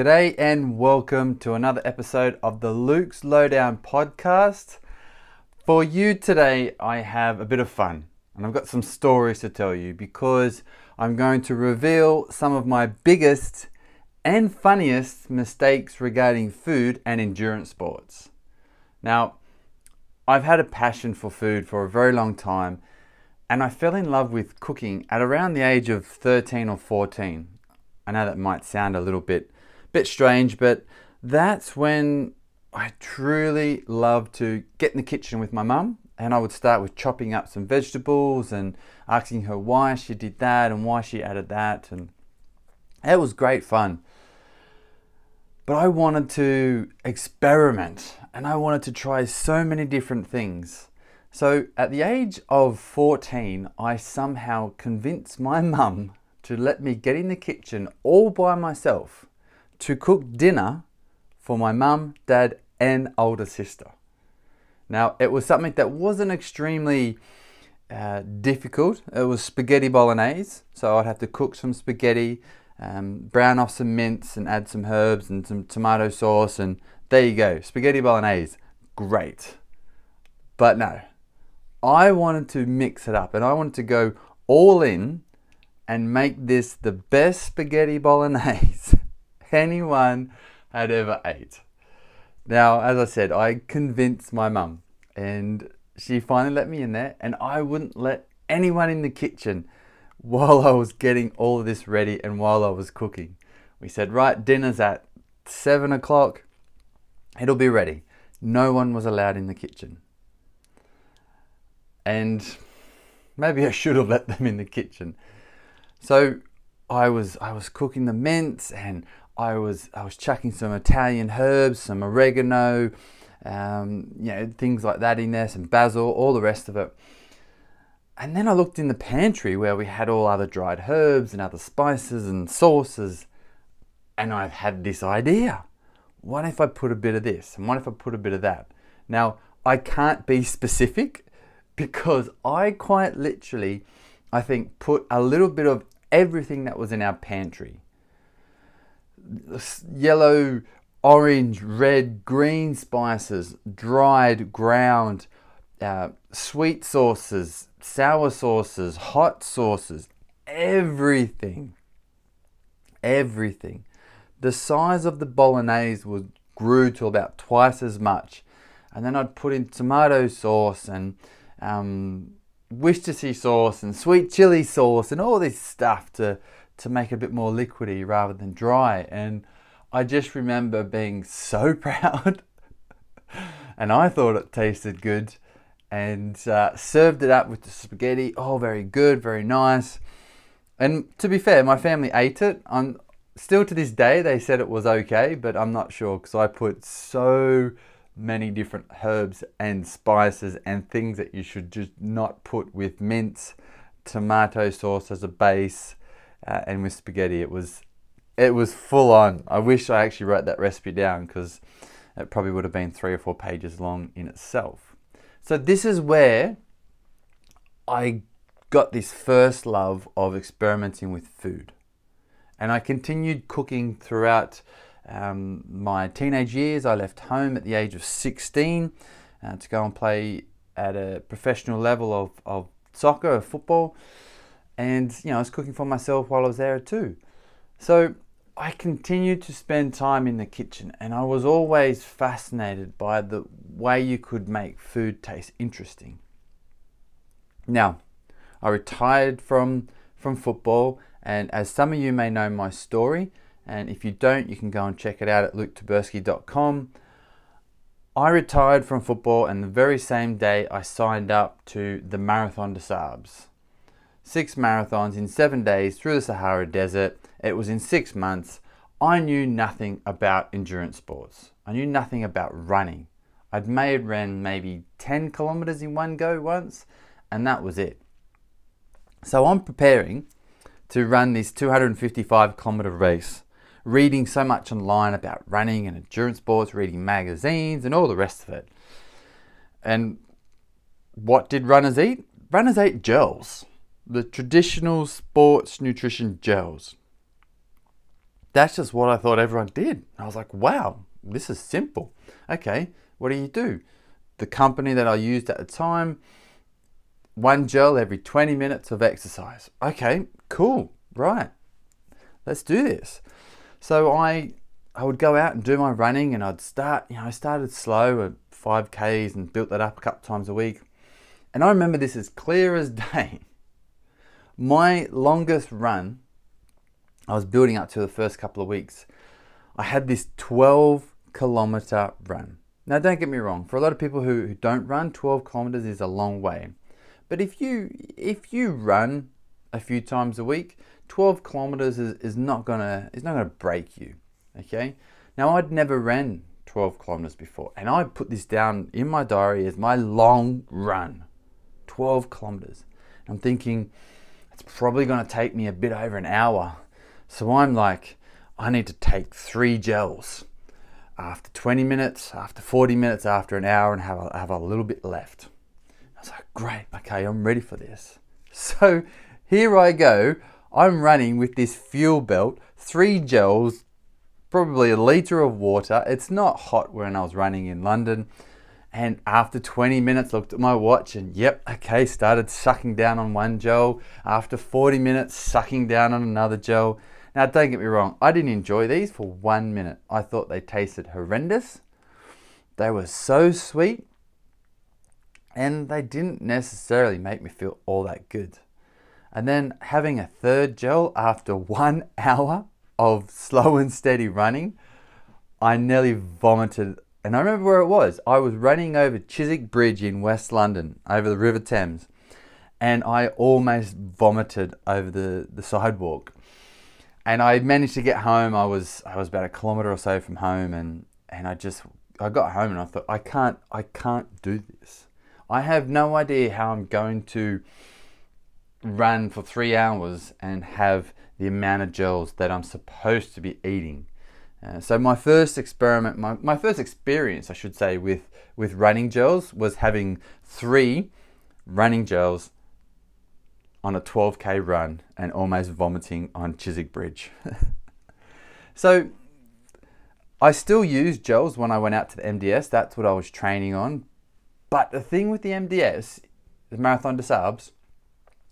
G'day and welcome to another episode of the Luke's Lowdown podcast. For you today, I have a bit of fun and I've got some stories to tell you because I'm going to reveal some of my biggest and funniest mistakes regarding food and endurance sports. Now, I've had a passion for food for a very long time and I fell in love with cooking at around the age of 13 or 14. I know that might sound a little bit strange, but that's when I truly loved to get in the kitchen with my mum, and I would start with chopping up some vegetables and asking her why she did that and why she added that, and it was great fun. But I wanted to experiment and I wanted to try so many different things. So at the age of 14, I somehow convinced my mum to let me get in the kitchen all by myself to cook dinner for my mum, dad, and older sister. Now, it was something that wasn't extremely difficult. It was spaghetti bolognese. So I'd have to cook some spaghetti, brown off some mince and add some herbs and some tomato sauce, and there you go, spaghetti bolognese, great. But no, I wanted to mix it up and I wanted to go all in and make this the best spaghetti bolognese anyone had ever ate. Now, as I said, I convinced my mum and she finally let me in there, and I wouldn't let anyone in the kitchen while I was getting all of this ready and while I was cooking. We said, right, dinner's at 7 o'clock, it'll be ready. No one was allowed in the kitchen. And maybe I should have let them in the kitchen. So I was cooking the mince and I was chucking some Italian herbs, some oregano, things like that in there, some basil, all the rest of it. And then I looked in the pantry where we had all other dried herbs and other spices and sauces, and I've had this idea. What if I put a bit of this? And what if I put a bit of that? Now, I can't be specific because I quite literally, I think, put a little bit of everything that was in our pantry. Yellow, orange, red, green spices, dried, ground, sweet sauces, sour sauces, hot sauces, everything. The size of the bolognese grew to about twice as much. And then I'd put in tomato sauce and Worcestershire sauce and sweet chili sauce and all this stuff to make it a bit more liquidy rather than dry. And I just remember being so proud and I thought it tasted good, and served it up with the spaghetti. Oh, very good, very nice. And to be fair, my family ate it. Still to this day, they said it was okay, but I'm not sure because I put so many different herbs and spices and things that you should just not put with mince, tomato sauce as a base, and with spaghetti. It was full on. I wish I actually wrote that recipe down because it probably would have been 3 or 4 pages long in itself. So this is where I got this first love of experimenting with food. And I continued cooking throughout my teenage years. I left home at the age of 16 to go and play at a professional level of soccer, of football. And I was cooking for myself while I was there too. So I continued to spend time in the kitchen, and I was always fascinated by the way you could make food taste interesting. Now, I retired from football, and as some of you may know my story, and if you don't, you can go and check it out at luketaberski.com. I retired from football, and the very same day I signed up to the Marathon des Sables. 6 marathons in 7 days through the Sahara Desert. It was in 6 months. I knew nothing about endurance sports. I knew nothing about running. I may have ran maybe 10 kilometers in one go once, and that was it. So I'm preparing to run this 255 kilometer race, reading so much online about running and endurance sports, reading magazines and all the rest of it. And what did runners eat? Runners ate gels. The traditional sports nutrition gels. that's just what I thought everyone did. I was like, wow, this is simple. Okay, what do? The company that I used at the time, 1 gel every 20 minutes of exercise. Okay, cool, right. Let's do this. So I would go out and do my running, and I'd start, you know, I started slow at 5Ks and built that up a couple times a week. And I remember this as clear as day. My longest run, I was building up to the first couple of weeks. I had this 12-kilometer run. Now don't get me wrong, for a lot of people who don't run, 12 kilometers is a long way. But if you run a few times a week, 12 kilometers is not gonna break you, okay? Now I'd never ran 12 kilometers before, and I put this down in my diary as my long run, 12 kilometers. And I'm thinking, it's probably gonna take me a bit over an hour. So I'm like, I need to take 3 gels after 20 minutes, after 40 minutes, after an hour, and have a little bit left. I was like, great, okay, I'm ready for this. So here I go, I'm running with this fuel belt, 3 gels, probably 1 litre of water. It's not hot when I was running in London. And after 20 minutes, looked at my watch and yep, okay, started sucking down on 1 gel. After 40 minutes, sucking down on another gel. Now, don't get me wrong, I didn't enjoy these for 1 minute. I thought they tasted horrendous. They were so sweet. And they didn't necessarily make me feel all that good. And then having a 3rd gel after 1 hour of slow and steady running, I nearly vomited. And I remember where it was. I was running over Chiswick Bridge in West London, over the River Thames. And I almost vomited over the sidewalk. And I managed to get home. I was about 1 kilometer or so from home, and I got home and I thought, I can't do this. I have no idea how I'm going to run for 3 hours and have the amount of gels that I'm supposed to be eating. So my first experiment, my first experience, I should say, with running gels was having 3 running gels on a 12K run and almost vomiting on Chiswick Bridge. So I still used gels when I went out to the MDS. That's what I was training on. But the thing with the MDS, the Marathon des Sables,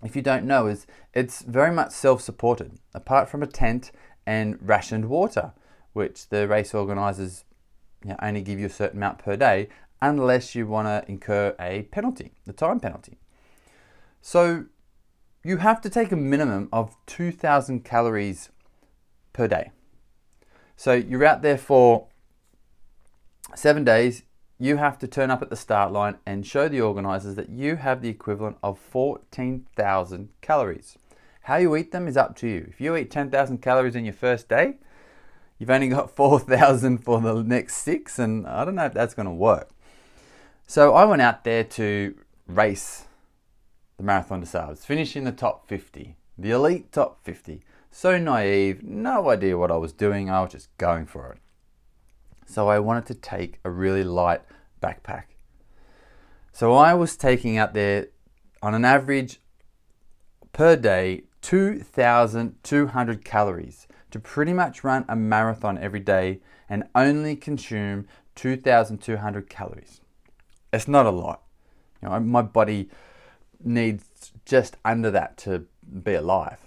if you don't know, is it's very much self-supported, apart from a tent and rationed water, which the race organisers, you know, only give you a certain amount per day, unless you want to incur a penalty, the time penalty. So you have to take a minimum of 2,000 calories per day. So you're out there for 7 days. You have to turn up at the start line and show the organisers that you have the equivalent of 14,000 calories. How you eat them is up to you. If you eat 10,000 calories in your first day, you've only got 4,000 for the next 6, and I don't know if that's going to work. So I went out there to race the Marathon des Sables, finishing the top 50, the elite top 50. So naive, no idea what I was doing, I was just going for it. So I wanted to take a really light backpack. So I was taking out there, on an average per day, 2,200 calories to pretty much run a marathon every day and only consume 2,200 calories. It's not a lot. You know, my body needs just under that to be alive,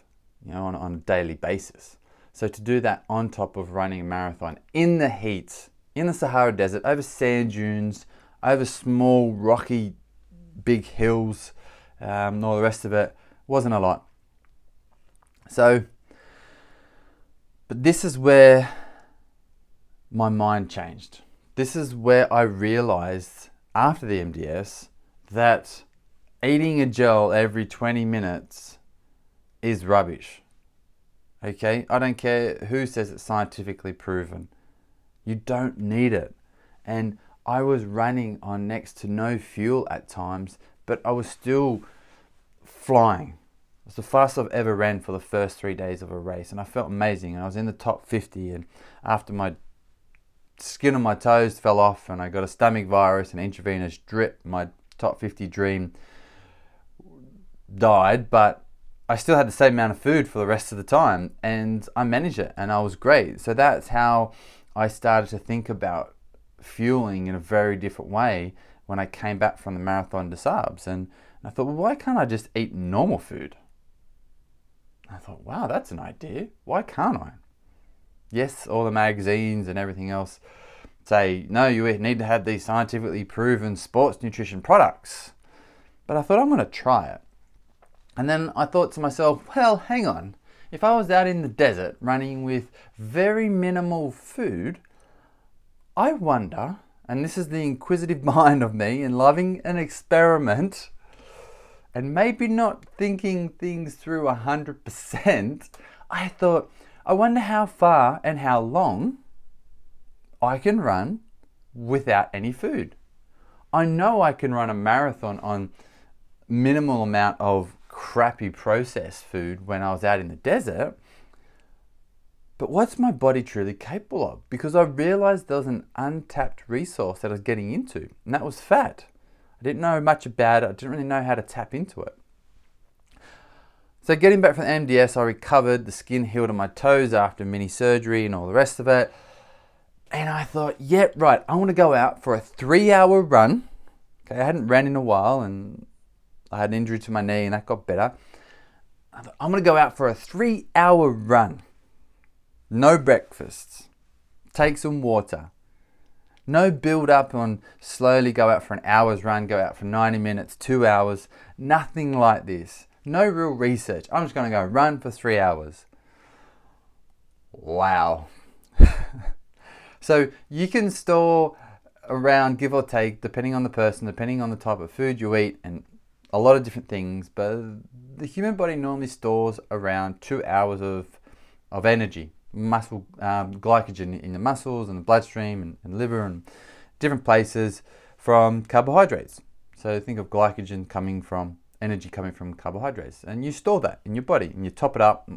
you know, on a daily basis. So to do that on top of running a marathon in the heat, in the Sahara Desert, over sand dunes, over small rocky big hills, and all the rest of it, wasn't a lot. So, but this is where my mind changed. This is where I realized after the MDS that eating a gel every 20 minutes is rubbish. Okay, I don't care who says it's scientifically proven. You don't need it. And I was running on next to no fuel at times, but I was still flying. It's the fastest I've ever ran for the first 3 days of a race, and I felt amazing. And I was in the top 50, and after my skin on my toes fell off and I got a stomach virus and intravenous drip, my top 50 dream died, but I still had the same amount of food for the rest of the time, and I managed it, and I was great. So that's how I started to think about fueling in a very different way when I came back from the Marathon des Sables. And I thought, well, why can't I just eat normal food? I thought, wow, that's an idea. Why can't I? Yes, all the magazines and everything else say, no, you need to have these scientifically proven sports nutrition products. But I thought, I'm going to try it. And then I thought to myself, well, hang on. If I was out in the desert running with very minimal food, I wonder, and this is the inquisitive mind of me and loving an experiment and maybe not thinking things through 100%, I thought, I wonder how far and how long I can run without any food. I know I can run a marathon on minimal amount of crappy processed food when I was out in the desert, but what's my body truly capable of? Because I realized there was an untapped resource that I was getting into, and that was fat. I didn't know much about it. I didn't really know how to tap into it. So getting back from the MDS, I recovered, the skin healed on my toes after mini surgery and all the rest of it. And I thought, yeah, right, I want to go out for a 3-hour run. Okay, I hadn't ran in a while, and I had an injury to my knee and that got better. I thought, I'm going to go out for a 3-hour run. No breakfast. Take some water. No build up on slowly go out for an hour's run, go out for 90 minutes, 2 hours. Nothing like this. No real research. I'm just going to go run for 3 hours. Wow. So you can store around, give or take, depending on the person, depending on the type of food you eat, and a lot of different things, but the human body normally stores around 2 hours of energy, muscle glycogen in the muscles and the bloodstream and liver and different places from carbohydrates. So think of glycogen coming from energy coming from carbohydrates, and you store that in your body and you top it up,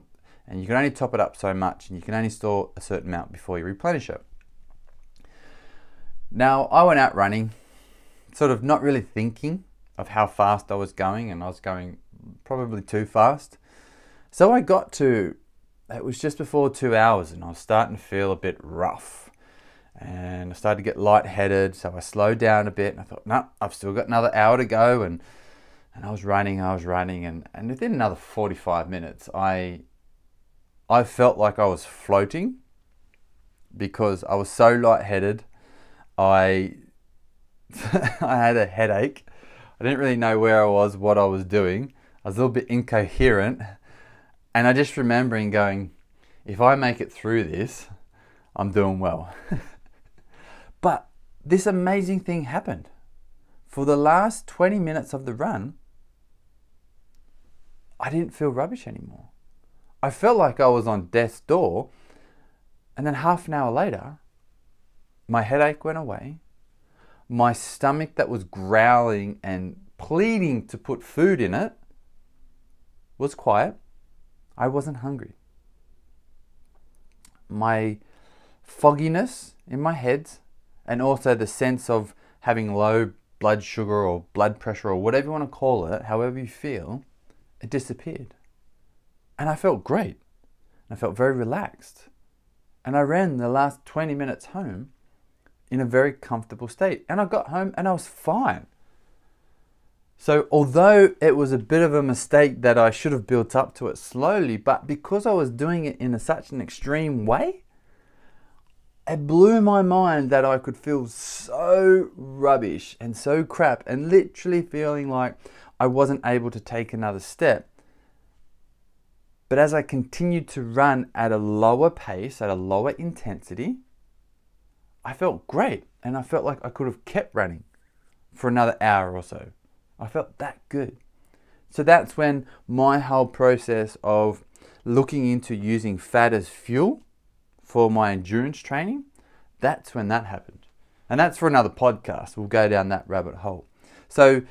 and you can only top it up so much, and you can only store a certain amount before you replenish it. Now I went out running, sort of not really thinking of how fast I was going, and I was going probably too fast. So I got to, it was just before 2 hours, and I was starting to feel a bit rough and I started to get lightheaded. So I slowed down a bit and I thought, no, I've still got another hour to go. And I was running and within another 45 minutes, I felt like I was floating because I was so lightheaded. I had a headache. I didn't really know where I was, what I was doing. I was a little bit incoherent. And I just remembering going, if I make it through this, I'm doing well. But this amazing thing happened. For the last 20 minutes of the run, I didn't feel rubbish anymore. I felt like I was on death's door. And then half an hour later, my headache went away. My stomach that was growling and pleading to put food in it was quiet. I wasn't hungry. My fogginess in my head, and also the sense of having low blood sugar or blood pressure or whatever you want to call it, however you feel, it disappeared. And I felt great. I felt very relaxed. And I ran the last 20 minutes home in a very comfortable state. And I got home and I was fine. So although it was a bit of a mistake that I should have built up to it slowly, but because I was doing it in such an extreme way, it blew my mind that I could feel so rubbish and so crap and literally feeling like I wasn't able to take another step. But as I continued to run at a lower pace, at a lower intensity, I felt great, and I felt like I could have kept running for another hour or so. I felt that good. So that's when my whole process of looking into using fat as fuel for my endurance training, that's when that happened. And that's for another podcast. We'll go down that rabbit hole. So,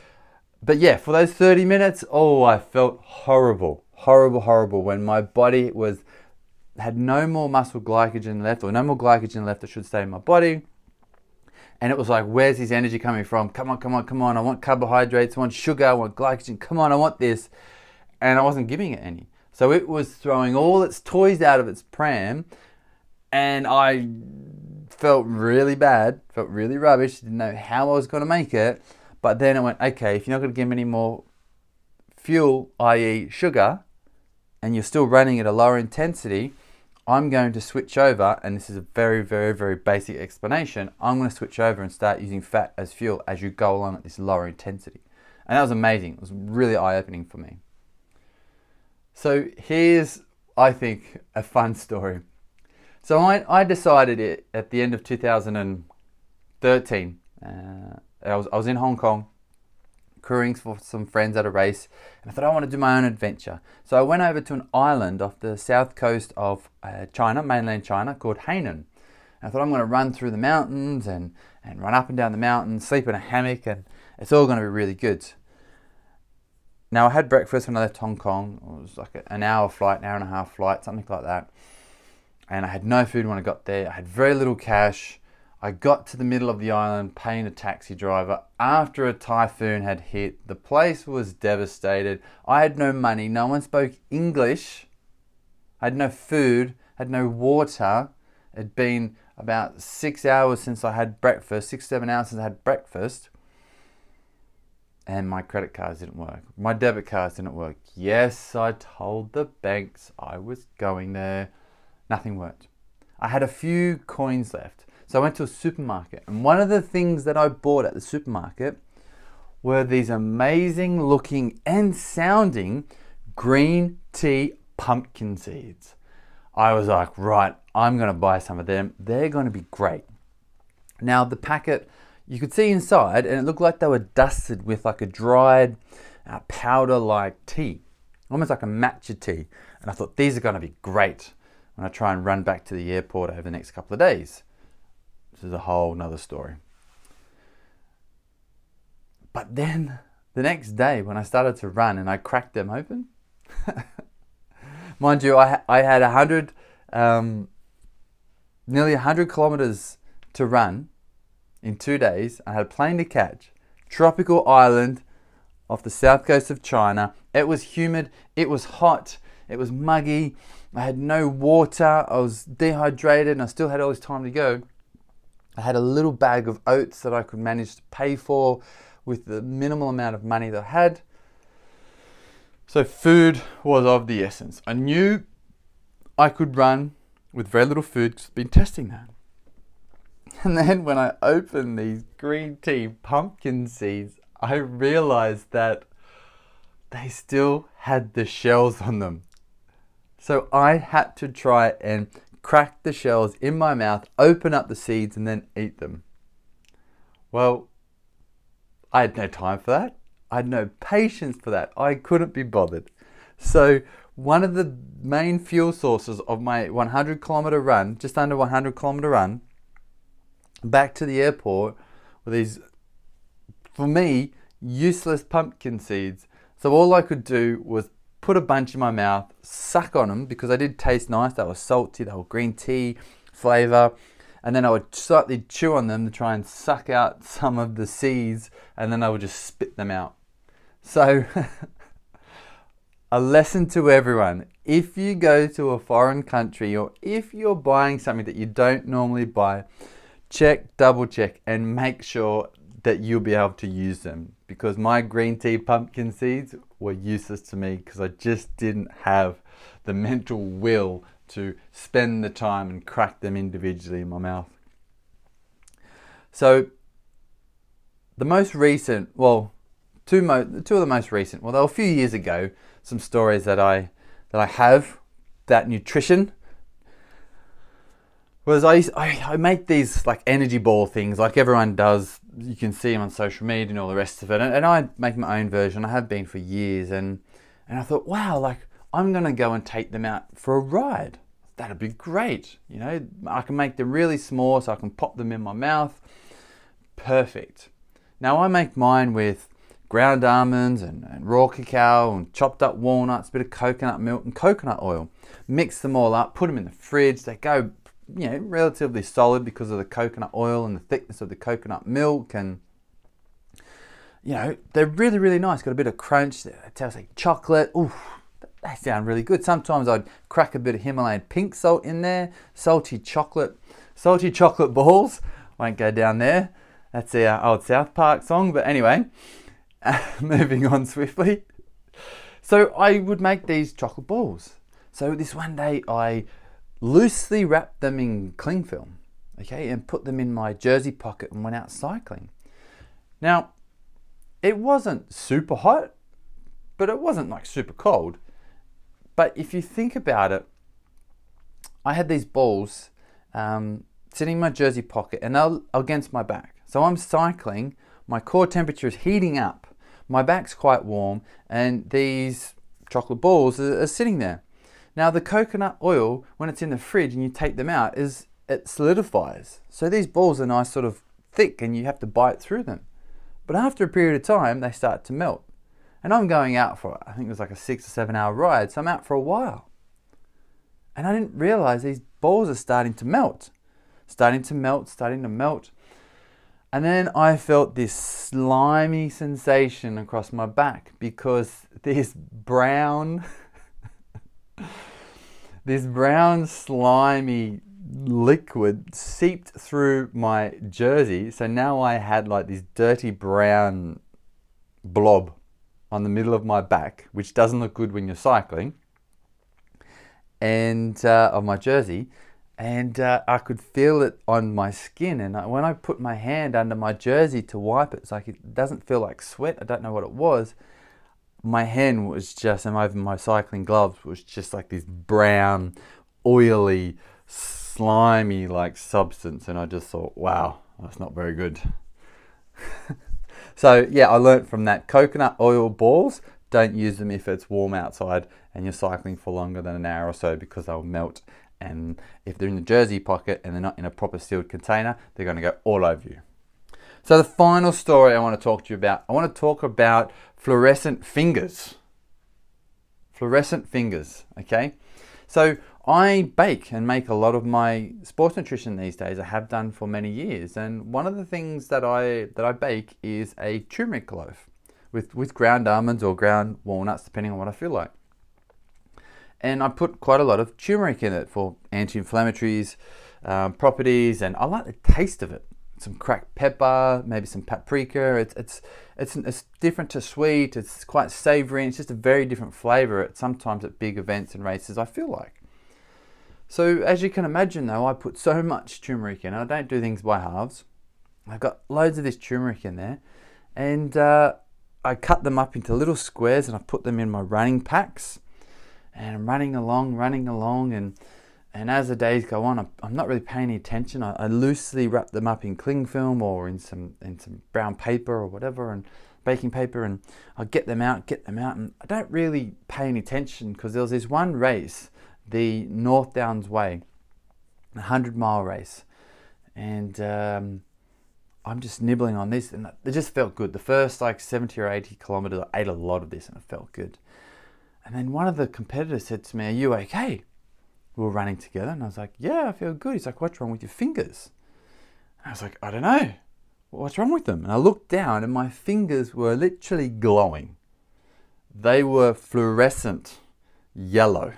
but yeah, for those 30 minutes, oh, I felt horrible, horrible, horrible when my body had no more muscle glycogen left, or no more glycogen left, I should say, in my body. And it was like, where's this energy coming from? Come on, come on, come on. I want carbohydrates, I want sugar, I want glycogen. Come on, I want this. and I wasn't giving it any. So it was throwing all its toys out of its pram, and I felt really bad, felt really rubbish, didn't know how I was going to make it. But then I went, okay, if you're not going to give me any more fuel, i.e. sugar, and you're still running at a lower intensity, I'm going to switch over, and this is a very basic explanation, I'm going to switch over and start using fat as fuel as you go along at this lower intensity. And that was amazing. It was really eye-opening for me. So here's, I think, a fun story. So I decided it at the end of 2013. I was in Hong Kong, crewing for some friends at a race, and I thought I want to do my own adventure. So I went over to an island off the south coast of China, mainland China, called Hainan. And I thought I'm going to run through the mountains and run up and down the mountains, sleep in a hammock, and it's all going to be really good. Now I had breakfast when I left Hong Kong. It was like an hour flight, an hour and a half flight, something like that. And I had no food when I got there. I had very little cash. I got to the middle of the island paying a taxi driver after a typhoon had hit. The place was devastated. I had no money. No one spoke English. I had no food. I had no water. It had been about 6 hours since I had breakfast, 6-7 hours since I had breakfast. And my credit cards didn't work. My debit cards didn't work. Yes, I told the banks I was going there. Nothing worked. I had a few coins left. So I went to a supermarket, and one of the things that I bought at the supermarket were these amazing looking and sounding green tea pumpkin seeds. I was like, right, I'm going to buy some of them. They're going to be great. Now the packet, you could see inside, and it looked like they were dusted with like a dried powder-like tea, almost like a matcha tea. And I thought, these are going to be great when I try and run back to the airport over the next couple of days. This is a whole nother story. But then the next day when I started to run and I cracked them open, mind you, I had nearly 100 kilometers to run in 2 days. I had a plane to catch, tropical island off the south coast of China. It was humid, it was hot, it was muggy. I had no water, I was dehydrated, and I still had all this time to go. I had a little bag of oats that I could manage to pay for with the minimal amount of money that I had. So food was of the essence. I knew I could run with very little food, just been testing that. And then when I opened these green tea pumpkin seeds, I realized that they still had the shells on them. So I had to try and crack the shells in my mouth, open up the seeds, and then eat them. Well, I had no time for that. I had no patience for that. I couldn't be bothered. So one of the main fuel sources of my 100 kilometer run, just under 100 kilometer run, back to the airport were these, for me, useless pumpkin seeds. So all I could do was put a bunch in my mouth, suck on them, because they did taste nice, they were salty, they were green tea flavor, and then I would slightly chew on them to try and suck out some of the seeds, and then I would just spit them out. So, a lesson to everyone, if you go to a foreign country, or if you're buying something that you don't normally buy, check, double check, and make sure that you'll be able to use them, because my green tea pumpkin seeds were useless to me because I just didn't have the mental will to spend the time and crack them individually in my mouth. So the most recent, well, two of the most recent, well, they were a few years ago, some stories that I have, that nutrition, was I make these like energy ball things like everyone does. You can see them on social media and all the rest of it. And I make my own version. I have been for years. And I thought, wow, like I'm going to go and take them out for a ride. That'd be great. You know, I can make them really small so I can pop them in my mouth. Perfect. Now I make mine with ground almonds and raw cacao and chopped up walnuts, a bit of coconut milk and coconut oil. Mix them all up, put them in the fridge. They go, you know, relatively solid because of the coconut oil and the thickness of the coconut milk, and you know, they're really nice. Got a bit of crunch. It tastes like chocolate. Oof, they sound really good. Sometimes I'd crack a bit of Himalayan pink salt in there, salty chocolate balls. Won't go down there. That's the old South Park song. But anyway, moving on swiftly. So I would make these chocolate balls. So this one day I loosely wrapped them in cling film, okay, and put them in my jersey pocket and went out cycling. Now, it wasn't super hot, but it wasn't like super cold. But if you think about it, I had these balls sitting in my jersey pocket and they're against my back. So I'm cycling, my core temperature is heating up, my back's quite warm, and these chocolate balls are sitting there. Now the coconut oil, when it's in the fridge and you take them out, it solidifies. So these balls are nice, sort of thick, and you have to bite through them. But after a period of time, they start to melt. And I'm going out for, I think it was like a 6 or 7 hour ride, so I'm out for a while. And I didn't realize these balls are starting to melt. And then I felt this slimy sensation across my back because this brown slimy liquid seeped through my jersey. So now I had like this dirty brown blob on the middle of my back, which doesn't look good when you're cycling, and of my jersey. And I could feel it on my skin. And when I put my hand under my jersey to wipe it, it's like it doesn't feel like sweat. I don't know what it was. My hand was just, and over my cycling gloves was just like this brown, oily, slimy like substance. And I just thought, wow, that's not very good. So yeah, I learned from that. Coconut oil balls, don't use them if it's warm outside and you're cycling for longer than an hour or so, because they'll melt. And if they're in the jersey pocket and they're not in a proper sealed container, they're going to go all over you. So the final story I want to talk to you about, I want to talk about fluorescent fingers. Fluorescent fingers, okay? So I bake and make a lot of my sports nutrition these days. I have done for many years. And one of the things that I bake is a turmeric loaf with ground almonds or ground walnuts, depending on what I feel like. And I put quite a lot of turmeric in it for anti-inflammatories, properties, and I like the taste of it. Some cracked pepper, maybe some paprika. It's different to sweet. It's quite savory. And it's just a very different flavor. Sometimes at big events and races, I feel like. So as you can imagine, though, I put so much turmeric in. I don't do things by halves. I've got loads of this turmeric in there, and I cut them up into little squares and I put them in my running packs. And I'm running along, and as the days go on, I'm not really paying any attention. I loosely wrap them up in cling film or in some brown paper or whatever, and baking paper, and I get them out, and I don't really pay any attention, because there was this one race, the North Downs Way, a 100-mile race, and I'm just nibbling on this, and it just felt good. The first like 70 or 80 kilometers, I ate a lot of this, and it felt good. And then one of the competitors said to me, "Are you okay?" We were running together, and I was like, "Yeah, I feel good." He's like, "What's wrong with your fingers?" And I was like, "I don't know. What's wrong with them?" And I looked down, and my fingers were literally glowing. They were fluorescent yellow.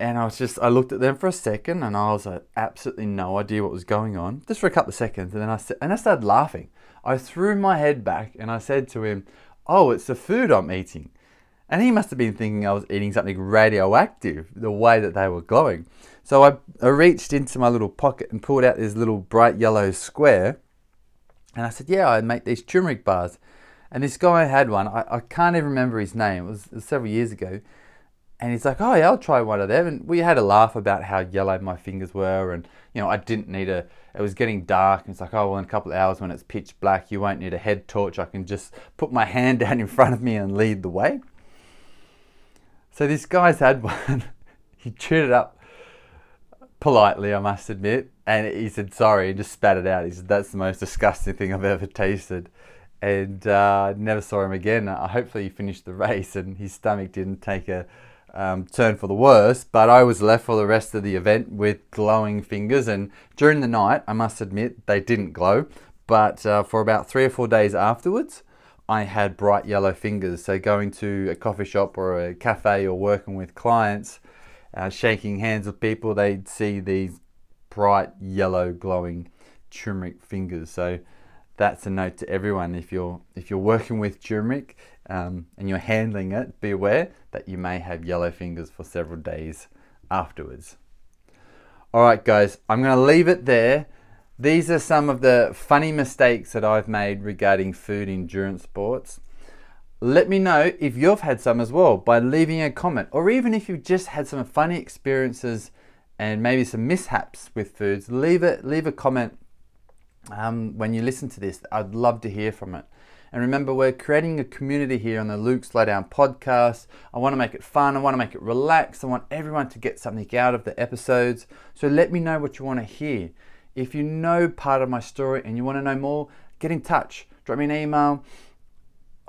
And I looked at them for a second, and I was like, absolutely no idea what was going on, just for a couple of seconds. And then I started laughing. I threw my head back, and I said to him, "Oh, it's the food I'm eating." And he must have been thinking I was eating something radioactive, the way that they were glowing. So I reached into my little pocket and pulled out this little bright yellow square. And I said, "Yeah, I make these turmeric bars." And this guy had one. I can't even remember his name. It was several years ago. And he's like, "Oh, yeah, I'll try one of them." And we had a laugh about how yellow my fingers were. And, you know, I didn't need it was getting dark. And it's like, "Oh, well, in a couple of hours when it's pitch black, you won't need a head torch. I can just put my hand down in front of me and lead the way." So this guy's had one. He chewed it up politely, I must admit. And he said, "Sorry," and just spat it out. He said, "That's the most disgusting thing I've ever tasted." And I never saw him again. Hopefully he finished the race and his stomach didn't take a turn for the worse, but I was left for the rest of the event with glowing fingers. And during the night, I must admit, they didn't glow, but for about 3 or 4 days afterwards, I had bright yellow fingers. So going to a coffee shop or a cafe or working with clients, shaking hands with people, they'd see these bright yellow glowing turmeric fingers. So that's a note to everyone. If you're working with turmeric and you're handling it, be aware that you may have yellow fingers for several days afterwards. All right, guys, I'm going to leave it there. These are some of the funny mistakes that I've made regarding food endurance sports. Let me know if you've had some as well by leaving a comment, or even if you've just had some funny experiences and maybe some mishaps with foods, leave a comment when you listen to this. I'd love to hear from it. And remember, we're creating a community here on the Luke's Lowdown podcast. I want to make it fun. I want to make it relaxed. I want everyone to get something out of the episodes. So let me know what you want to hear. If you know part of my story and you want to know more, get in touch. Drop me an email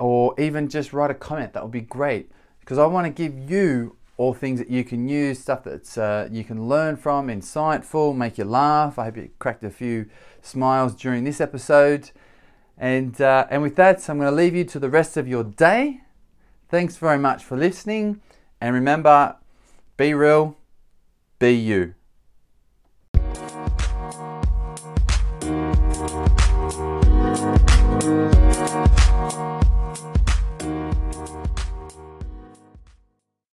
or even just write a comment. That would be great, because I want to give you all things that you can use, stuff that you can learn from, insightful, make you laugh. I hope you cracked a few smiles during this episode. And with that, I'm going to leave you to the rest of your day. Thanks very much for listening. And remember, be real, be you.